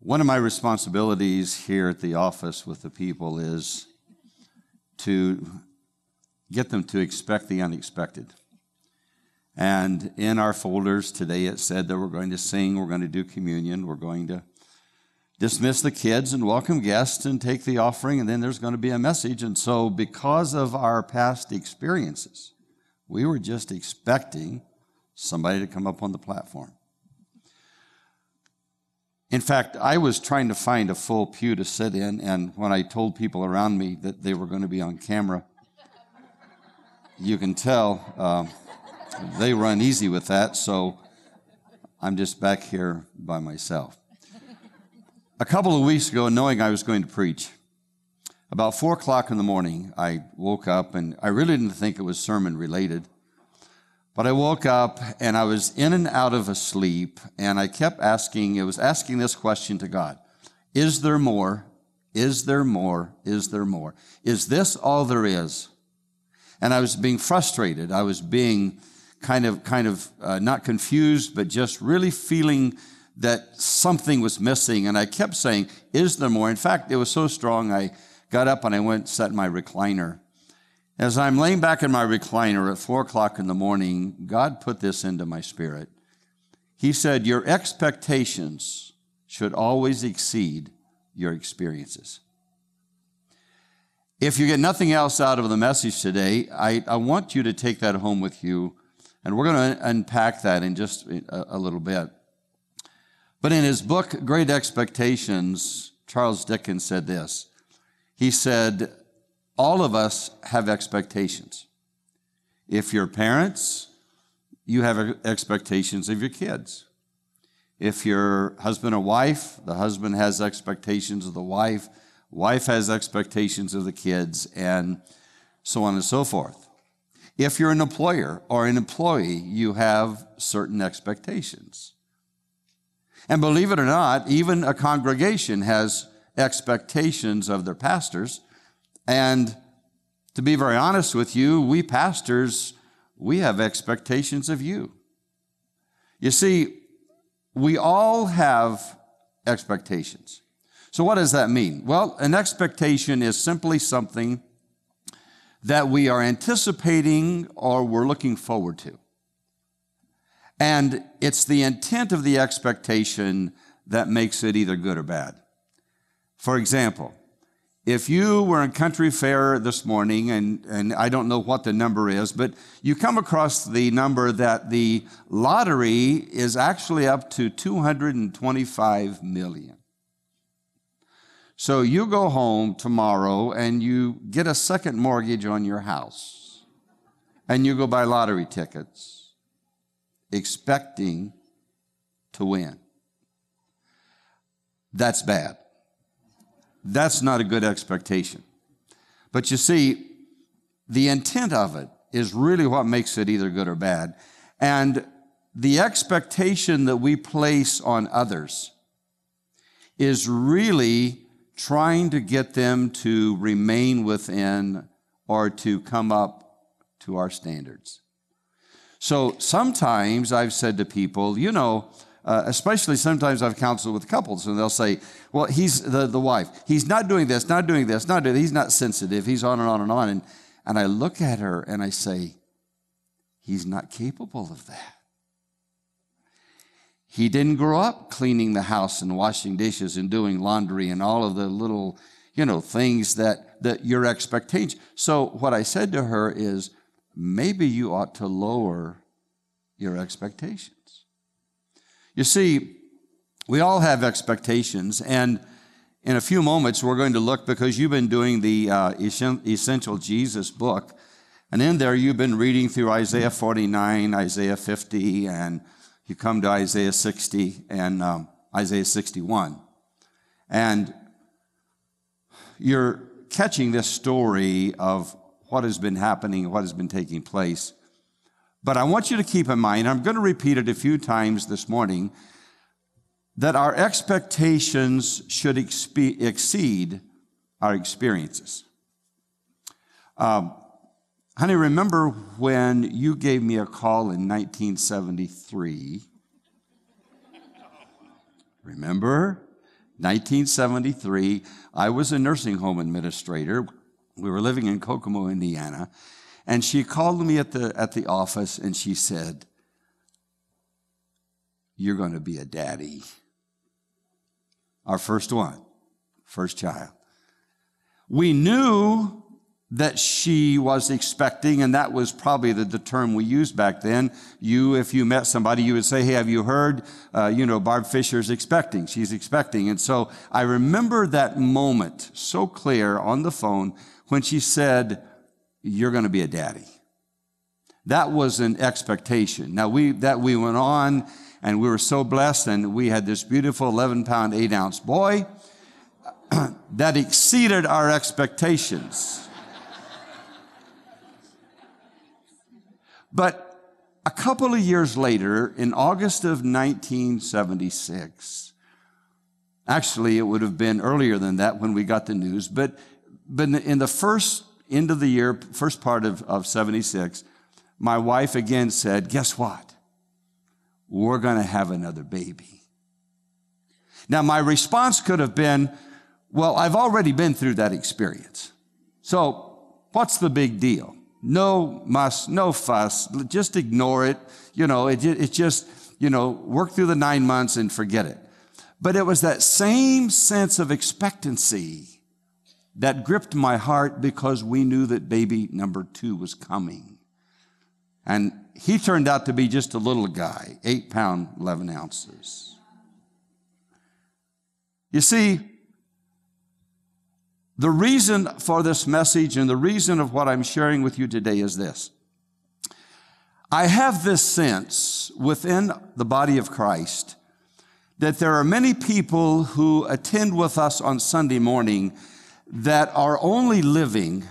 One of my responsibilities here at the office with the people is to get them to expect the unexpected. And in our folders today, it said that we're going to sing, we're going to do communion, we're going to dismiss the kids and welcome guests and take the offering, and then there's going to be a message. And so because of our past experiences, we were just expecting somebody to come up on the platform. In fact, I was trying to find a full pew to sit in, and when I told people around me that they were going to be on camera, you can tell they run easy with that, so I'm just back here by myself. A couple of weeks ago, knowing I was going to preach, about 4 o'clock in the morning, I woke up, and I really didn't think it was sermon-related, but I woke up, and I was in and out of a sleep, and I kept asking, I was asking this question to God, is there more? Is there more? Is there more? Is this all there is? And I was being frustrated. I was being kind of not confused, but just really feeling that something was missing, and I kept saying, is there more? In fact, it was so strong, I got up and I went and sat in my recliner. As I'm laying back in my recliner at 4 o'clock in the morning, God put this into my spirit. He said, your expectations should always exceed your experiences. If you get nothing else out of the message today, I want you to take that home with you, and we're going to unpack that in just a little bit. But in his book, Great Expectations, Charles Dickens said this. He said, all of us have expectations. If you're parents, you have expectations of your kids. If you're husband or wife, the husband has expectations of the wife, wife has expectations of the kids, and so on and so forth. If you're an employer or an employee, you have certain expectations. And believe it or not, even a congregation has expectations of their pastors. And to be very honest with you, we pastors, we have expectations of you. You see, we all have expectations. So what does that mean? Well, an expectation is simply something that we are anticipating or we're looking forward to. And it's the intent of the expectation that makes it either good or bad. For example, if you were in Country Fair this morning, and I don't know what the number is, but you come across the number that the lottery is actually up to 225 million. So you go home tomorrow and you get a second mortgage on your house, and you go buy lottery tickets, expecting to win. That's bad. That's not a good expectation. But you see, the intent of it is really what makes it either good or bad. And the expectation that we place on others is really trying to get them to remain within or to come up to our standards. So sometimes I've said to people, you know, especially sometimes I've counseled with couples, and they'll say, well, he's the wife. He's not doing this, not doing this, not doing this. He's not sensitive. He's on and on and on. And I look at her and I say, he's not capable of that. He didn't grow up cleaning the house and washing dishes and doing laundry and all of the little, you know, things that your expectations. So what I said to her is, maybe you ought to lower your expectations. You see, we all have expectations, and in a few moments we're going to look, because you've been doing the Essential Jesus book, and in there you've been reading through Isaiah 49, Isaiah 50, and you come to Isaiah 60 and Isaiah 61. And you're catching this story of what has been happening, what has been taking place. But I want you to keep in mind, I'm going to repeat it a few times this morning, that our expectations should exceed our experiences. Honey, remember when you gave me a call in 1973? Remember? 1973, I was a nursing home administrator. We were living in Kokomo, Indiana, and she called me at the office and she said, "You're going to be a daddy." Our first child. We knew that she was expecting, and that was probably the term we used back then. If you met somebody, you would say, "Hey, have you heard, Barb Fisher's expecting, she's expecting." And so I remember that moment so clear on the phone when she said, "You're going to be a daddy." That was an expectation. Now, we went on, and we were so blessed, and we had this beautiful 11-pound, 8-ounce boy that exceeded our expectations. But a couple of years later, in August of 1976, actually it would have been earlier than that when we got the news, but in the first end of the year, first part of 76, my wife again said, "Guess what? We're going to have another baby." Now, my response could have been, "Well, I've already been through that experience. So what's the big deal? No muss, no fuss, just ignore it. It just, work through the 9 months and forget it." But it was that same sense of expectancy that gripped my heart because we knew that baby number 2 was coming. And he turned out to be just a little guy, 8 pound, 11 ounces. You see, the reason for this message and the reason of what I'm sharing with you today is this. I have this sense within the body of Christ that there are many people who attend with us on Sunday morning that are only living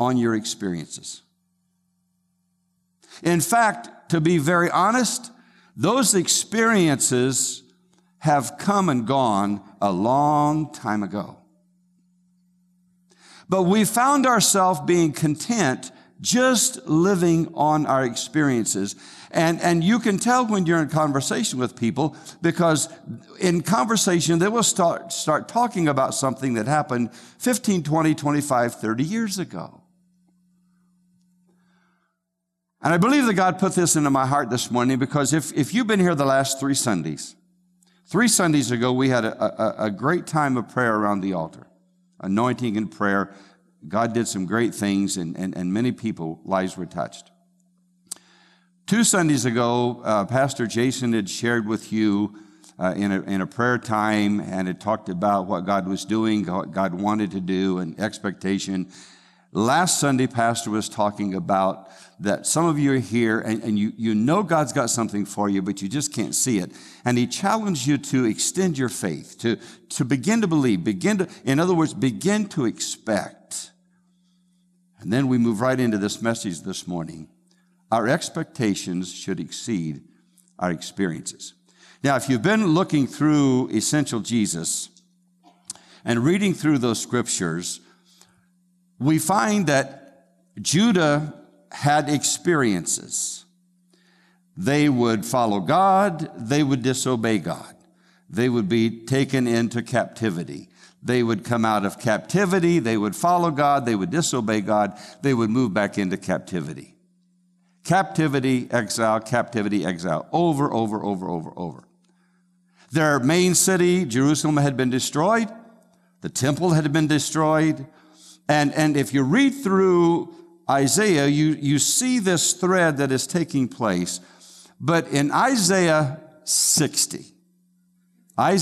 on your experiences. In fact, to be very honest, those experiences have come and gone a long time ago. But we found ourselves being content just living on our experiences. And you can tell when you're in conversation with people, because in conversation, they will start talking about something that happened 15, 20, 25, 30 years ago. And I believe that God put this into my heart this morning, because if you've been here the last 3 Sundays, 3 Sundays ago, we had a great time of prayer around the altar. Anointing and prayer. God did some great things, and many people, lives were touched. 2 Sundays ago, Pastor Jason had shared with you in a prayer time, and had talked about what God was doing, what God wanted to do, and expectation. Last Sunday, Pastor was talking about that some of you are here, and you know God's got something for you, but you just can't see it. And he challenged you to extend your faith, to begin to believe, in other words, begin to expect. And then we move right into this message this morning. Our expectations should exceed our experiences. Now, if you've been looking through Essential Jesus and reading through those scriptures, we find that Judah had experiences. They would follow God. They would disobey God. They would be taken into captivity. They would come out of captivity. They would follow God. They would disobey God. They would move back into captivity. Captivity, exile, over. Their main city, Jerusalem, had been destroyed. The temple had been destroyed. And if you read through Isaiah, you see this thread that is taking place. But in Isaiah 60, I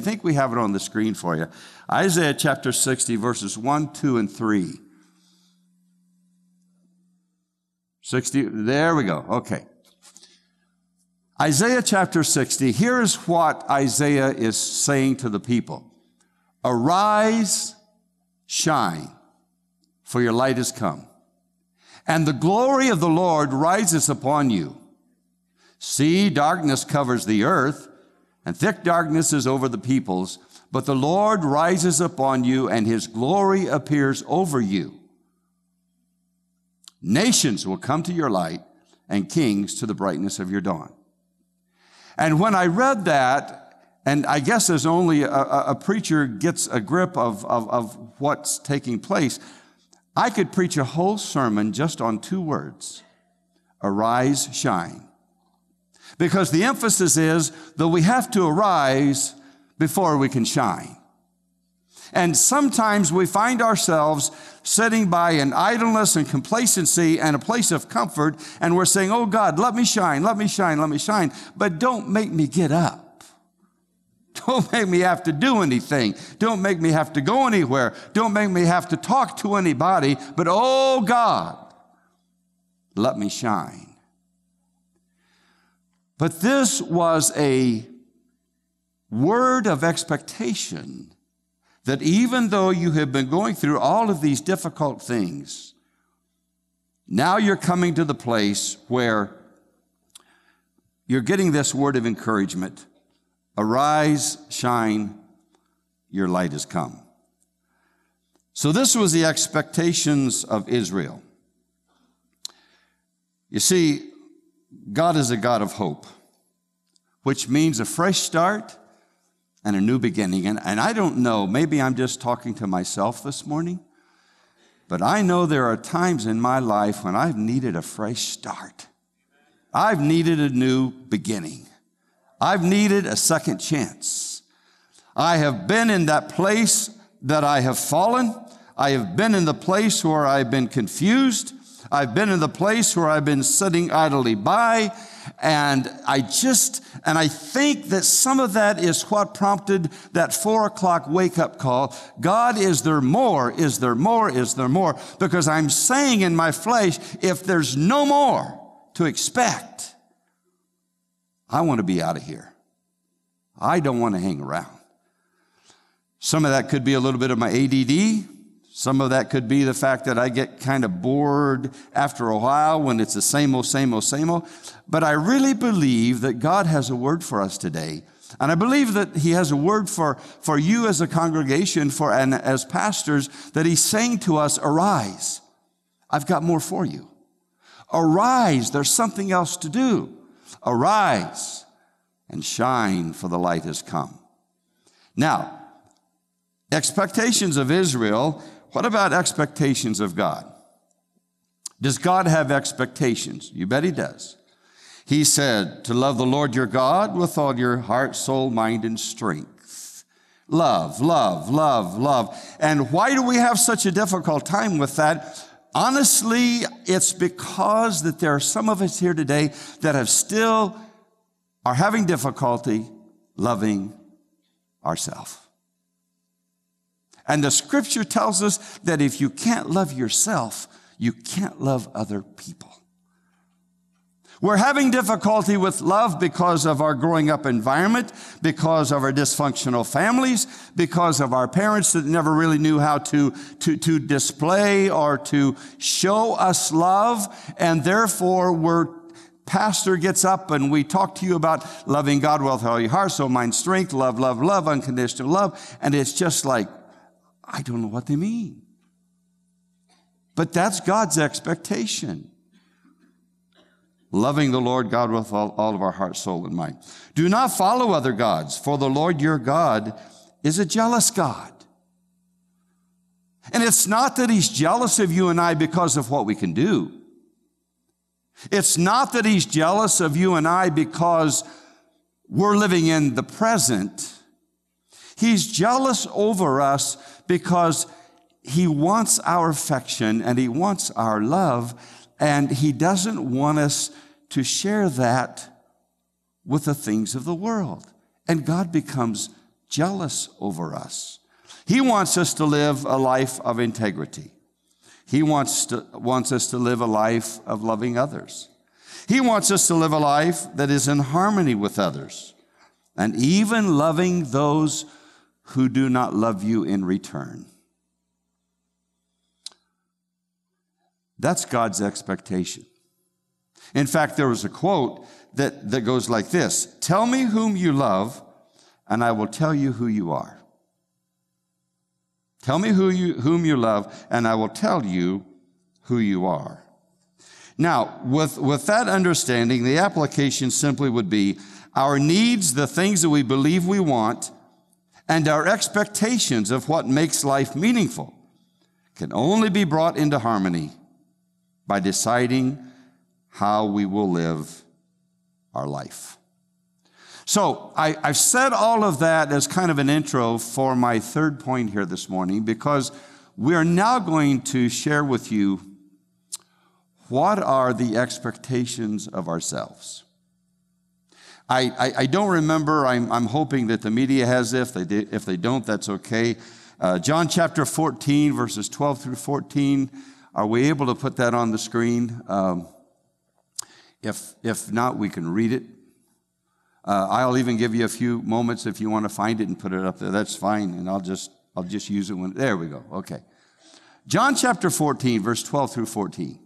think we have it on the screen for you. Isaiah chapter 60, verses 1, 2, and 3. 60, there we go, okay. Isaiah chapter 60, here is what Isaiah is saying to the people. "Arise, shine, for your light is come, and the glory of the Lord rises upon you. See, darkness covers the earth, and thick darkness is over the peoples, but the Lord rises upon you, and his glory appears over you. Nations will come to your light, and kings to the brightness of your dawn." And when I read that, And I guess there's only a preacher gets a grip of what's taking place. I could preach a whole sermon just on two words, arise, shine. Because the emphasis is that we have to arise before we can shine. And sometimes we find ourselves sitting by in idleness and complacency and a place of comfort, and we're saying, oh God, let me shine, let me shine, let me shine, but don't make me get up. Don't make me have to do anything. Don't make me have to go anywhere. Don't make me have to talk to anybody, but oh God, let me shine. But this was a word of expectation that even though you have been going through all of these difficult things, now you're coming to the place where you're getting this word of encouragement. Arise, shine, your light has come. So this was the expectations of Israel. You see, God is a God of hope, which means a fresh start and a new beginning. And I don't know, maybe I'm just talking to myself this morning, but I know there are times in my life when I've needed a fresh start. I've needed a new beginning. I've needed a second chance. I have been in that place that I have fallen. I have been in the place where I've been confused. I've been in the place where I've been sitting idly by. And I think that some of that is what prompted that 4 o'clock wake-up call. God, is there more? Is there more? Is there more? Because I'm saying in my flesh, if there's no more to expect, I want to be out of here. I don't want to hang around. Some of that could be a little bit of my ADD. Some of that could be the fact that I get kind of bored after a while when it's the same old, same old, same old. But I really believe that God has a word for us today. And I believe that he has a word for you as a congregation and as pastors, that he's saying to us, arise. I've got more for you. Arise. There's something else to do. Arise and shine, for the light has come. Now, expectations of Israel. What about expectations of God? Does God have expectations? You bet he does. He said to love the Lord your God with all your heart, soul, mind, and strength. Love, love, love, love. And why do we have such a difficult time with that? Honestly, it's because that there are some of us here today that have still are having difficulty loving ourselves. And the scripture tells us that if you can't love yourself, you can't love other people. We're having difficulty with love because of our growing up environment, because of our dysfunctional families, because of our parents that never really knew how to display or to show us love. And therefore, pastor gets up and we talk to you about loving God with all your heart, soul, mind, strength, love, love, love, unconditional love. And it's just like, I don't know what they mean. But that's God's expectation. Loving the Lord God with all of our heart, soul, and mind. Do not follow other gods, for the Lord your God is a jealous God. And it's not that he's jealous of you and I because of what we can do. It's not that he's jealous of you and I because we're living in the present. He's jealous over us because he wants our affection and he wants our love. And he doesn't want us to share that with the things of the world. And God becomes jealous over us. He wants us to live a life of integrity. He wants us to live a life of loving others. He wants us to live a life that is in harmony with others, and even loving those who do not love you in return. That's God's expectation. In fact, there was a quote that goes like this: tell me whom you love, and I will tell you who you are. Tell me whom you love, and I will tell you who you are. Now, with that understanding, the application simply would be, our needs, the things that we believe we want, and our expectations of what makes life meaningful can only be brought into harmony by deciding how we will live our life. So I've said all of that as kind of an intro for my third point here this morning, because we are now going to share with you what are the expectations of ourselves. I don't remember. I'm hoping that the media has it. If they don't, that's okay. John chapter 14, verses 12 through 14. Are we able to put that on the screen? If not, we can read it. I'll even give you a few moments if you want to find it and put it up there. That's fine, and I'll just use it when. There we go. Okay. John chapter 14, verse 12 through 14.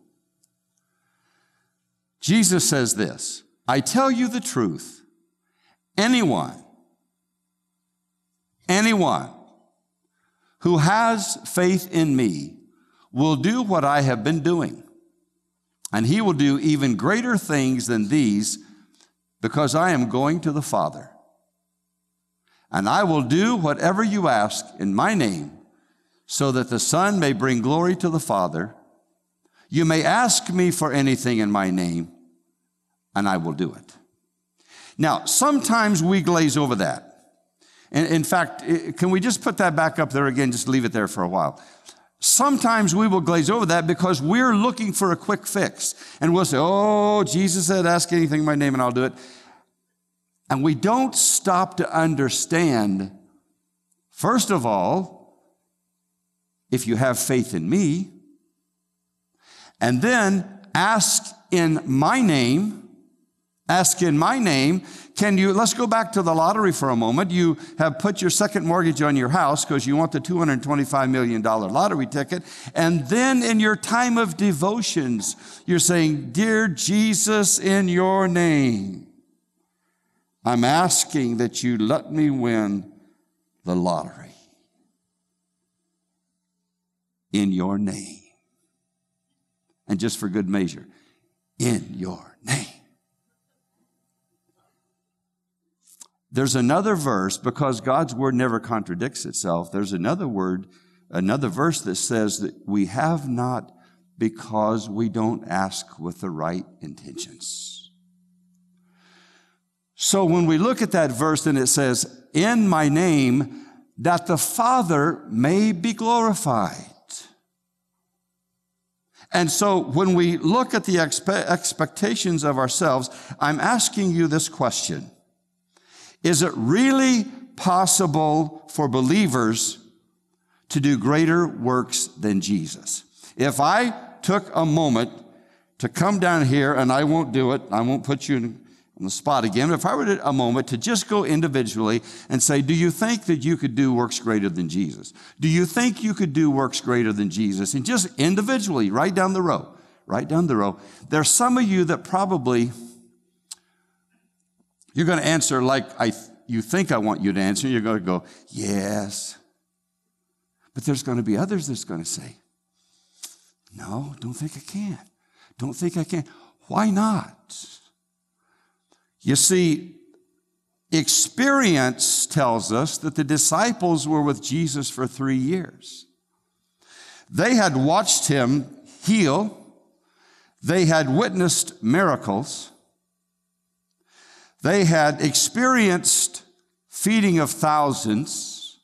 Jesus says this. I tell you the truth, anyone who has faith in me will do what I have been doing, and he will do even greater things than these, because I am going to the Father. And I will do whatever you ask in my name, so that the Son may bring glory to the Father. You may ask me for anything in my name, and I will do it. Now, sometimes we glaze over that. And in fact, can we just put that back up there again? Just leave it there for a while. Sometimes we will glaze over that because we're looking for a quick fix. And we'll say, oh, Jesus said, ask anything in my name and I'll do it. And we don't stop to understand, first of all, if you have faith in me, and then ask in my name. Ask in my name. Let's go back to the lottery for a moment. You have put your second mortgage on your house because you want the $225 million lottery ticket. And then in your time of devotions, you're saying, Dear Jesus, in your name, I'm asking that you let me win the lottery. In your name. And just for good measure, in your name. There's another verse, because God's word never contradicts itself. There's another verse that says that we have not because we don't ask with the right intentions. So when we look at that verse, then it says, in my name, that the Father may be glorified. And so when we look at the expectations of ourselves, I'm asking you this question. Is it really possible for believers to do greater works than Jesus? If I took a moment to come down here, and I won't do it, I won't put you on the spot again, if I were to a moment to just go individually and say, do you think that you could do works greater than Jesus? Do you think you could do works greater than Jesus? And just individually, right down the row, there's some of you that probably... You're going to answer like you think I want you to answer. You're going to go, yes. But there's going to be others that's going to say, no, don't think I can. Don't think I can. Why not? You see, experience tells us that the disciples were with Jesus for 3 years. They had watched him heal. They had witnessed miracles. They had experienced feeding of thousands.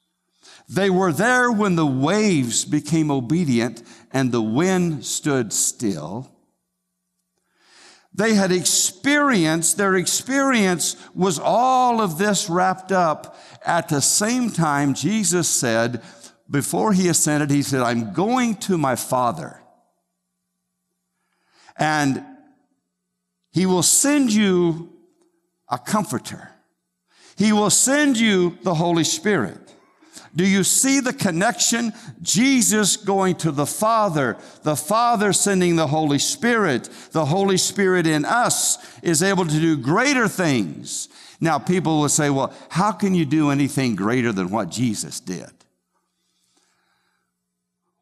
They were there when the waves became obedient and the wind stood still. They had experienced, their experience was all of this wrapped up. At the same time, Jesus said, before he ascended, he said, I'm going to my Father. And he will send you a comforter. He will send you the Holy Spirit. Do you see the connection? Jesus going to the Father sending the Holy Spirit in us is able to do greater things. Now, people will say, well, how can you do anything greater than what Jesus did?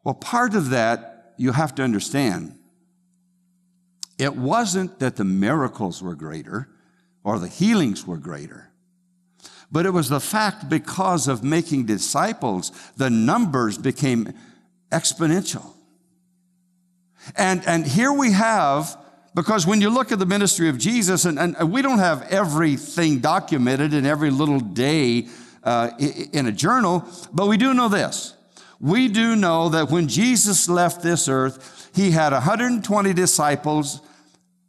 Well, part of that you have to understand. It wasn't that the miracles were greater, or the healings were greater. But it was the fact because of making disciples, the numbers became exponential. And here we have, because when you look at the ministry of Jesus, and we don't have everything documented in every little day in a journal, but we do know this. We do know that when Jesus left this earth, he had 120 disciples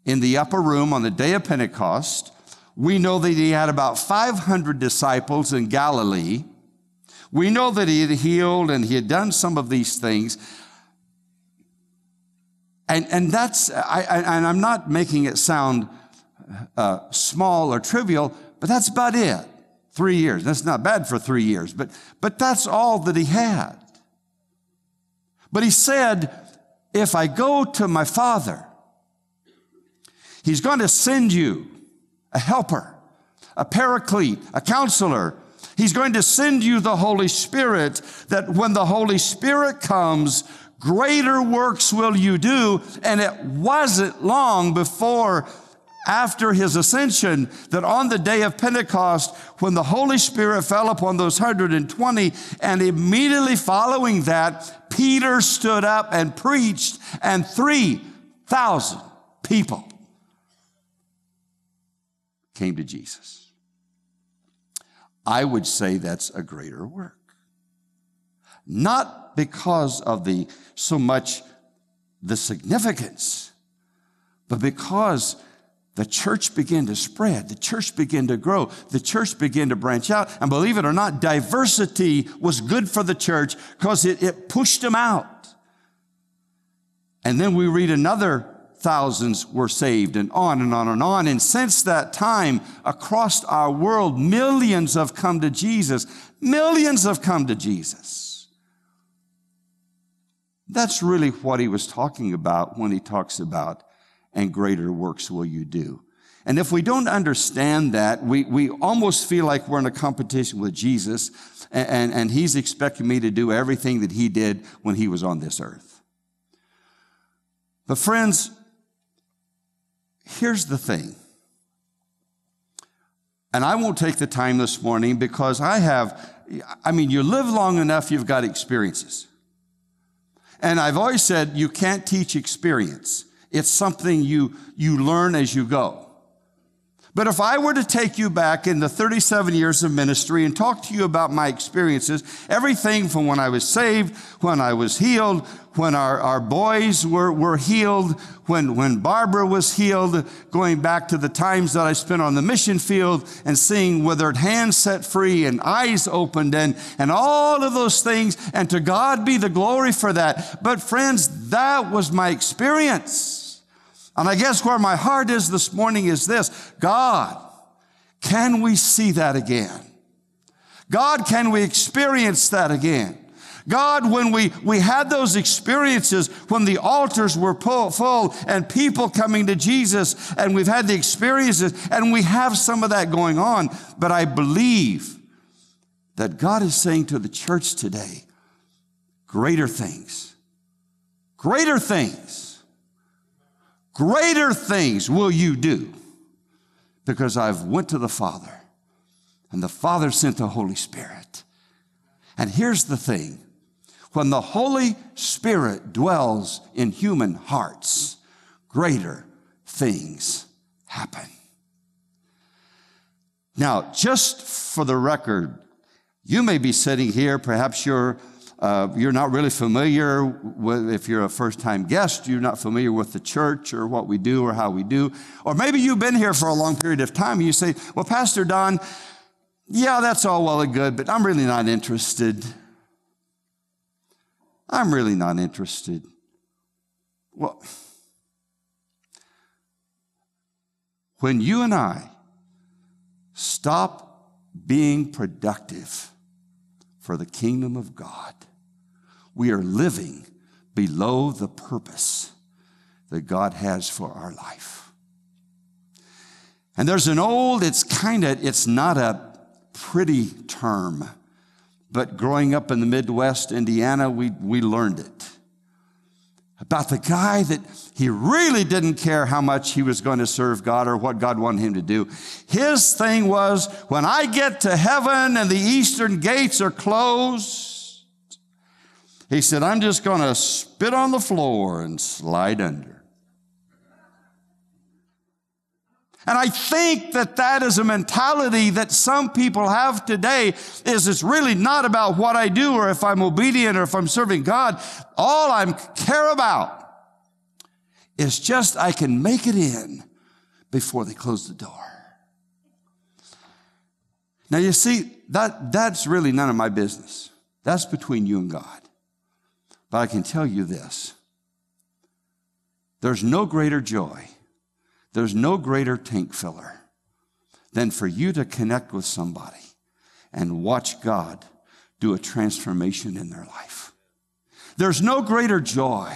in the upper room on the day of Pentecost. We know that he had about 500 disciples in Galilee. We know that he had healed and he had done some of these things. And that's, and I'm not making it sound small or trivial, but that's about it. 3 years. That's not bad for 3 years, but that's all that he had. But he said, if I go to my Father, he's going to send you a helper, a paraclete, a counselor. He's going to send you the Holy Spirit, that when the Holy Spirit comes, greater works will you do. And it wasn't long before, after his ascension, that on the day of Pentecost, when the Holy Spirit fell upon those 120, and immediately following that, Peter stood up and preached, and 3,000 people came to Jesus. I would say that's a greater work. Not because of so much the significance, but because the church began to spread. The church began to grow. The church began to branch out. And believe it or not, diversity was good for the church because it pushed them out. And then we read another thousands were saved, and on and on and on. And since that time, across our world, millions have come to Jesus. Millions have come to Jesus. That's really what he was talking about when he talks about, and greater works will you do. And if we don't understand that, we almost feel like we're in a competition with Jesus, and he's expecting me to do everything that he did when he was on this earth. But friends, here's the thing. And I won't take the time this morning because you live long enough, you've got experiences. And I've always said you can't teach experience. It's something you learn as you go. But if I were to take you back in the 37 years of ministry and talk to you about my experiences, everything from when I was saved, when I was healed, when our boys were healed, when Barbara was healed, going back to the times that I spent on the mission field and seeing withered hands set free and eyes opened and all of those things, and to God be the glory for that. But friends, that was my experience. And I guess where my heart is this morning is this: God, can we see that again? God, can we experience that again? God, when we had those experiences, when the altars were full and people coming to Jesus, and we've had the experiences, and we have some of that going on, but I believe that God is saying to the church today, greater things, greater things. Greater things will you do, because I've went to the Father, and the Father sent the Holy Spirit. And here's the thing. When the Holy Spirit dwells in human hearts, greater things happen. Now, just for the record, you may be sitting here, perhaps you're not really familiar with, if you're a first-time guest, you're not familiar with the church or what we do or how we do. Or maybe you've been here for a long period of time and you say, well, Pastor Don, yeah, that's all well and good, but I'm really not interested. I'm really not interested. Well, when you and I stop being productive for the kingdom of God, we are living below the purpose that God has for our life. And there's an old, it's not a pretty term, but growing up in the Midwest, Indiana, we learned it. about the guy that he really didn't care how much he was going to serve God or what God wanted him to do. His thing was, when I get to heaven and the eastern gates are closed, he said, I'm just going to spit on the floor and slide under. And I think that that is a mentality that some people have today, is it's really not about what I do or if I'm obedient or if I'm serving God. All I care about is just I can make it in before they close the door. Now, you see, that's really none of my business. That's between you and God. But I can tell you this. There's no greater joy. There's no greater tank filler than for you to connect with somebody and watch God do a transformation in their life. There's no greater joy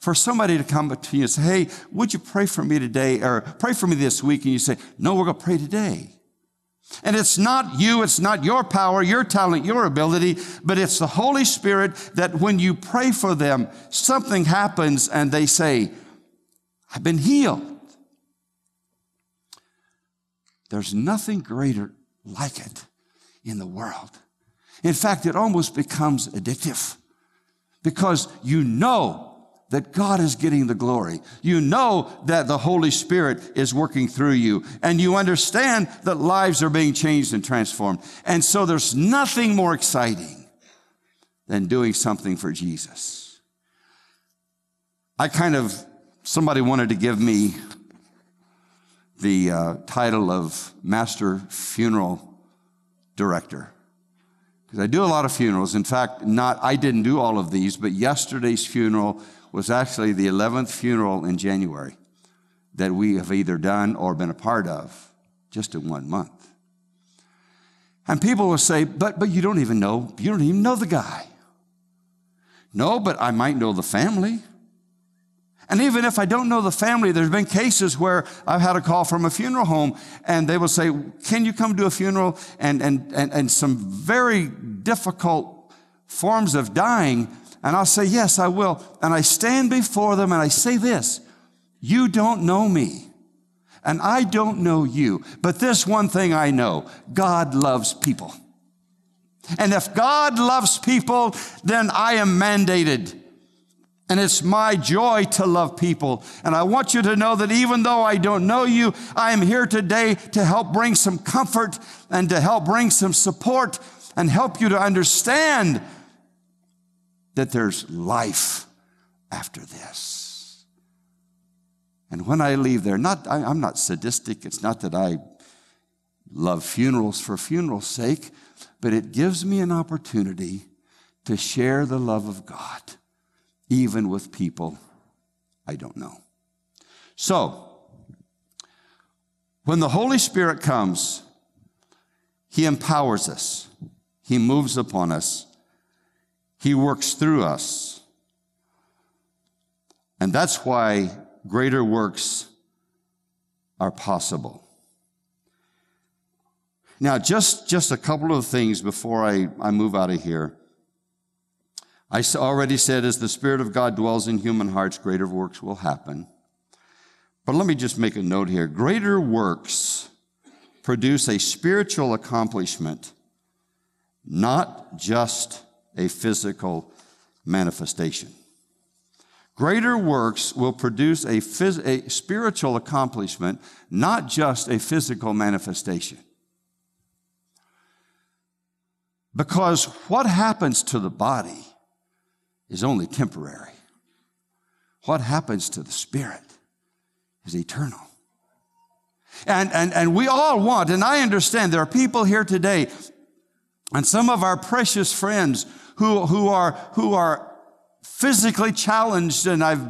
for somebody to come to you and say, hey, would you pray for me today, or pray for me this week? And you say, no, we're going to pray today. And it's not you, it's not your power, your talent, your ability, but it's the Holy Spirit that when you pray for them, something happens and they say, I've been healed. There's nothing greater like it in the world. In fact, it almost becomes addictive because you know that God is getting the glory. You know that the Holy Spirit is working through you, and you understand that lives are being changed and transformed. And so there's nothing more exciting than doing something for Jesus. Somebody wanted to give me the title of Master Funeral Director, because I do a lot of funerals. In fact, I didn't do all of these, but yesterday's funeral was actually the 11th funeral in January that we have either done or been a part of, just in 1 month. And people will say, but you don't even know the guy. No, but I might know the family. And even if I don't know the family, there's been cases where I've had a call from a funeral home and they will say, can you come to a funeral? And some very difficult forms of dying. And I'll say, yes, I will. And I stand before them and I say this, you don't know me and I don't know you, but this one thing I know, God loves people. And if God loves people, then I am mandated. And it's my joy to love people. And I want you to know that even though I don't know you, I am here today to help bring some comfort and to help bring some support and help you to understand that there's life after this. And when I leave there, I'm not sadistic. It's not that I love funerals for funeral's sake, but it gives me an opportunity to share the love of God, even with people I don't know. So, when the Holy Spirit comes, He empowers us. He moves upon us. He works through us. And that's why greater works are possible. Now, just a couple of things before I move out of here. I already said, as the Spirit of God dwells in human hearts, greater works will happen. But let me just make a note here. Greater works produce a spiritual accomplishment, not just a physical manifestation. Greater works will produce a spiritual accomplishment, not just a physical manifestation. Because what happens to the body is only temporary. What happens to the spirit is eternal. And we all want, and I understand there are people here today and some of our precious friends who are physically challenged, and I've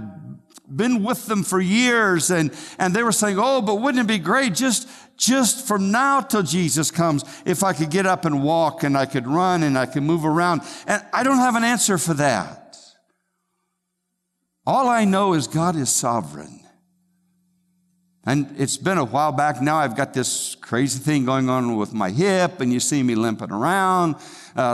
been with them for years, and they were saying, oh, but wouldn't it be great just from now till Jesus comes, if I could get up and walk and I could run and I could move around. And I don't have an answer for that. All I know is God is sovereign. And it's been a while back now. I've got this crazy thing going on with my hip, and you see me limping around.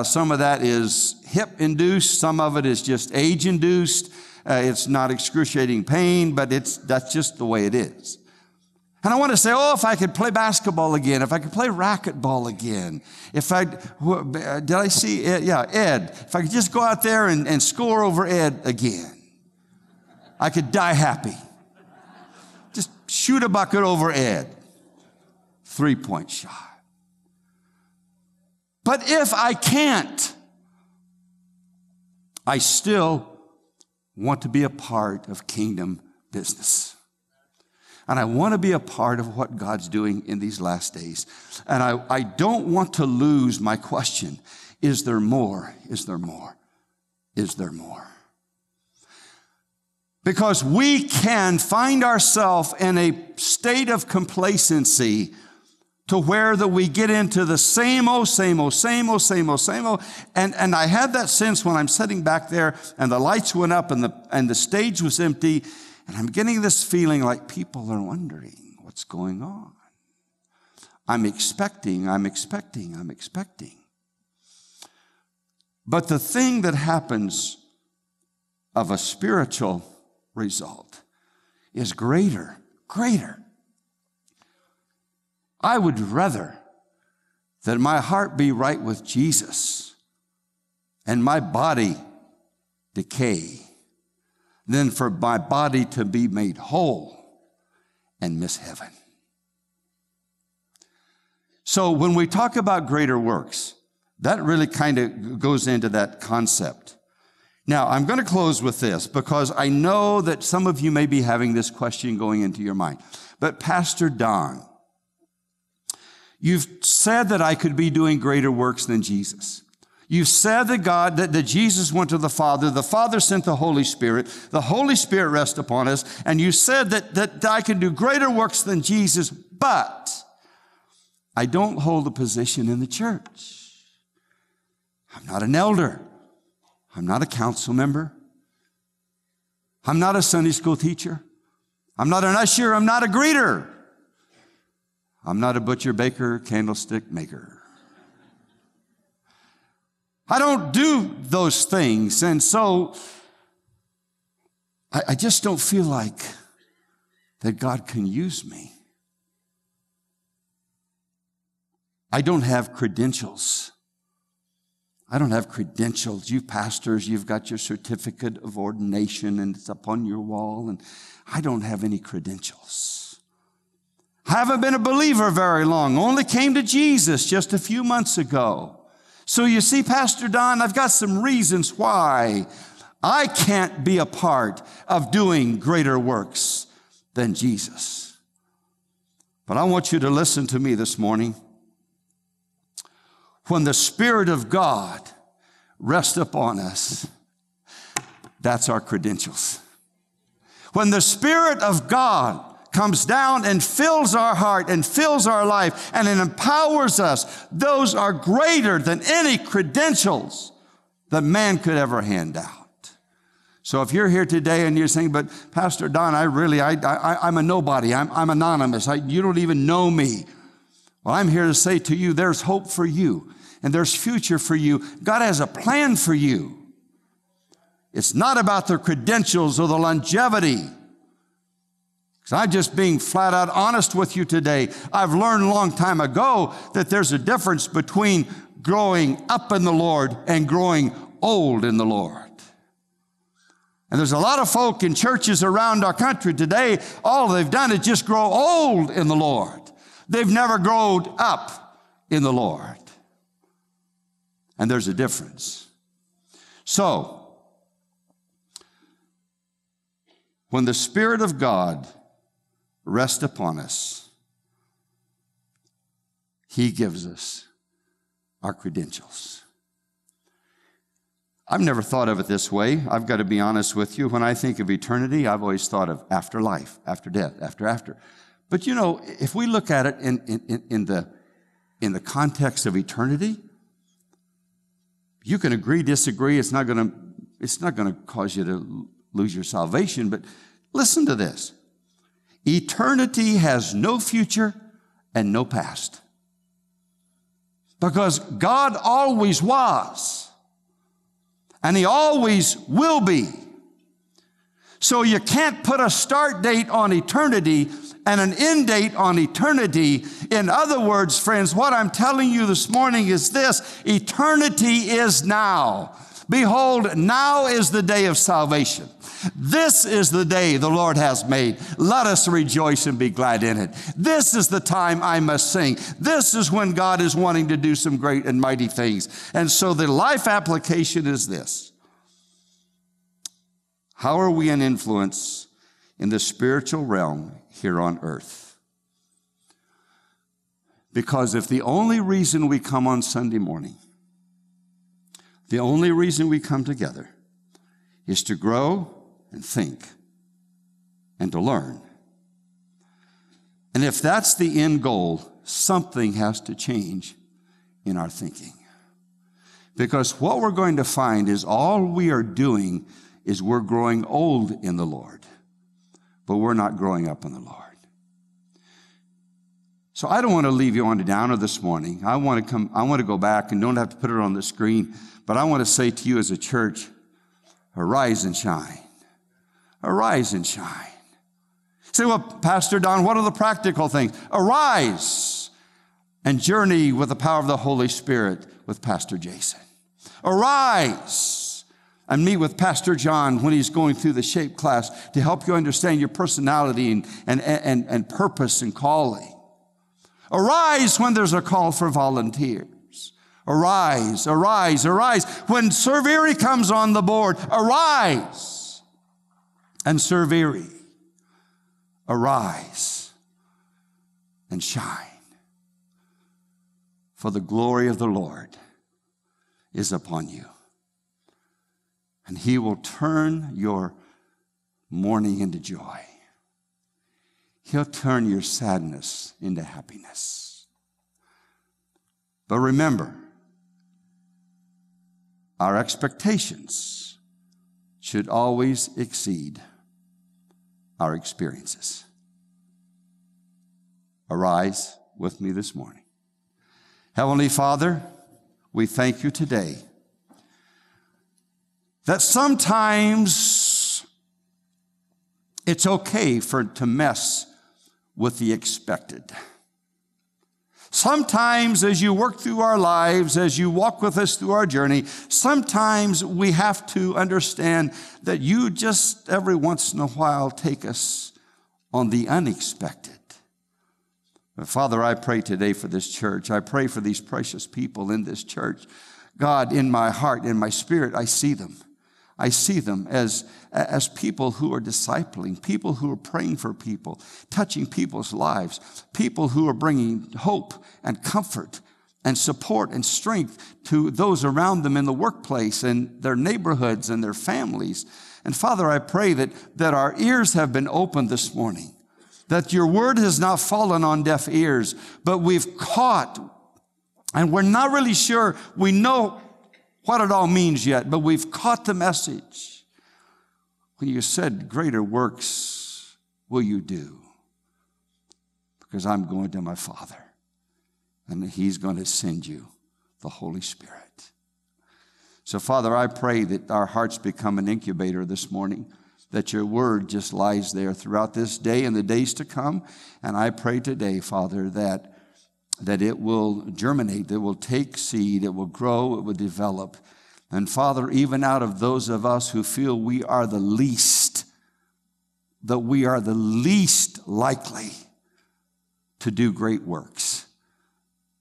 Some of that is hip-induced. Some of it is just age-induced. It's not excruciating pain, but that's just the way it is. And I want to say, oh, if I could play basketball again, if I could play racquetball again, did I see Ed? Yeah, Ed. If I could just go out there and score over Ed again, I could die happy. Just shoot a bucket over Ed. 3-point shot. But if I can't, I still want to be a part of kingdom business. And I want to be a part of what God's doing in these last days. And I don't want to lose my question. Is there more? Is there more? Is there more? Because we can find ourselves in a state of complacency to where that we get into the same old. And I had that sense when I'm sitting back there and the lights went up and the stage was empty. And I'm getting this feeling like people are wondering what's going on. I'm expecting. But the thing that happens of a spiritual result is greater. I would rather that my heart be right with Jesus and my body decay than for my body to be made whole and miss heaven. So when we talk about greater works, that really kind of goes into that concept. Now, I'm going to close with this because I know that some of you may be having this question going into your mind. But Pastor Don, you've said that I could be doing greater works than Jesus. You've said that God, that Jesus went to the Father sent the Holy Spirit rests upon us, and you said that I can do greater works than Jesus, but I don't hold a position in the church. I'm not an elder. I'm not a council member. I'm not a Sunday school teacher. I'm not an usher. I'm not a greeter. I'm not a butcher, baker, candlestick maker. I don't do those things, and so I just don't feel like that God can use me. I don't have credentials. You pastors, you've got your certificate of ordination, and it's up on your wall, and I don't have any credentials. I haven't been a believer very long. Only came to Jesus just a few months ago. So you see, Pastor Don, I've got some reasons why I can't be a part of doing greater works than Jesus. But I want you to listen to me this morning. When the Spirit of God rests upon us, that's our credentials. When the Spirit of God comes down and fills our heart and fills our life and it empowers us, those are greater than any credentials that man could ever hand out. So if you're here today and you're saying, but Pastor Don, I'm a nobody. I'm anonymous. You don't even know me. Well, I'm here to say to you, there's hope for you and there's future for you. God has a plan for you. It's not about the credentials or the longevity. I'm just being flat out honest with you today. I've learned a long time ago that there's a difference between growing up in the Lord and growing old in the Lord. And there's a lot of folk in churches around our country today, all they've done is just grow old in the Lord. They've never grown up in the Lord. And there's a difference. So, when the Spirit of God rest upon us, He gives us our credentials. I've never thought of it this way. I've got to be honest with you. When I think of eternity, I've always thought of afterlife, after death, after. But you know, if we look at it in the context of eternity, you can agree, disagree. It's not going to cause you to lose your salvation. But listen to this. Eternity has no future and no past because God always was and He always will be. So you can't put a start date on eternity and an end date on eternity. In other words, friends, what I'm telling you this morning is this: eternity is now. Behold, now is the day of salvation. This is the day the Lord has made. Let us rejoice and be glad in it. This is the time I must sing. This is when God is wanting to do some great and mighty things. And so the life application is this: how are we an influence in the spiritual realm here on earth? Because if the only reason we come on Sunday morning, the only reason we come together is to grow and think and to learn, and if that's the end goal, something has to change in our thinking. Because what we're going to find is all we are doing is we're growing old in the Lord, but we're not growing up in the Lord. So I don't want to leave you on a downer this morning. I want to go back, and don't have to put it on the screen, but I want to say to you as a church, arise and shine. Arise and shine. Say, well, Pastor Don, what are the practical things? Arise and journey with the power of the Holy Spirit with Pastor Jason. Arise and meet with Pastor John when he's going through the Shape class to help you understand your personality and purpose and calling. Arise when there's a call for volunteers. Arise, arise, arise. When Serveri comes on the board, arise. And Serveri, arise and shine. For the glory of the Lord is upon you. And he will turn your mourning into joy. He'll turn your sadness into happiness. But remember, our expectations should always exceed our experiences. Arise with me this morning. Heavenly Father, we thank you today that sometimes it's okay to mess with the expected. Sometimes as you work through our lives, as you walk with us through our journey, sometimes we have to understand that you just every once in a while take us on the unexpected. But Father, I pray today for this church. I pray for these precious people in this church. God, in my heart, in my spirit, I see them. I see them as people who are discipling, people who are praying for people, touching people's lives, people who are bringing hope and comfort and support and strength to those around them in the workplace and their neighborhoods and their families. And Father, I pray that our ears have been opened this morning, that your word has not fallen on deaf ears, but we've caught, and we're not really sure we know what it all means yet, but we've caught the message. When you said, greater works will you do, because I'm going to my Father, and he's going to send you the Holy Spirit. So, Father, I pray that our hearts become an incubator this morning, that your word just lies there throughout this day and the days to come. And I pray today, Father, that it will germinate, it will take seed, it will grow, it will develop. And Father, even out of those of us who feel we are the least, that we are the least likely to do great works,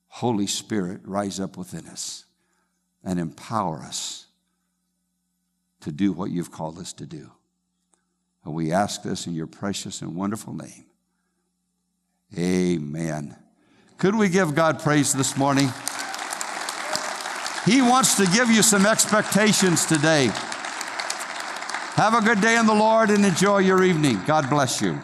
Holy Spirit, rise up within us and empower us to do what you've called us to do. And we ask this in your precious and wonderful name. Amen. Could we give God praise this morning? He wants to give you some expectations today. Have a good day in the Lord and enjoy your evening. God bless you.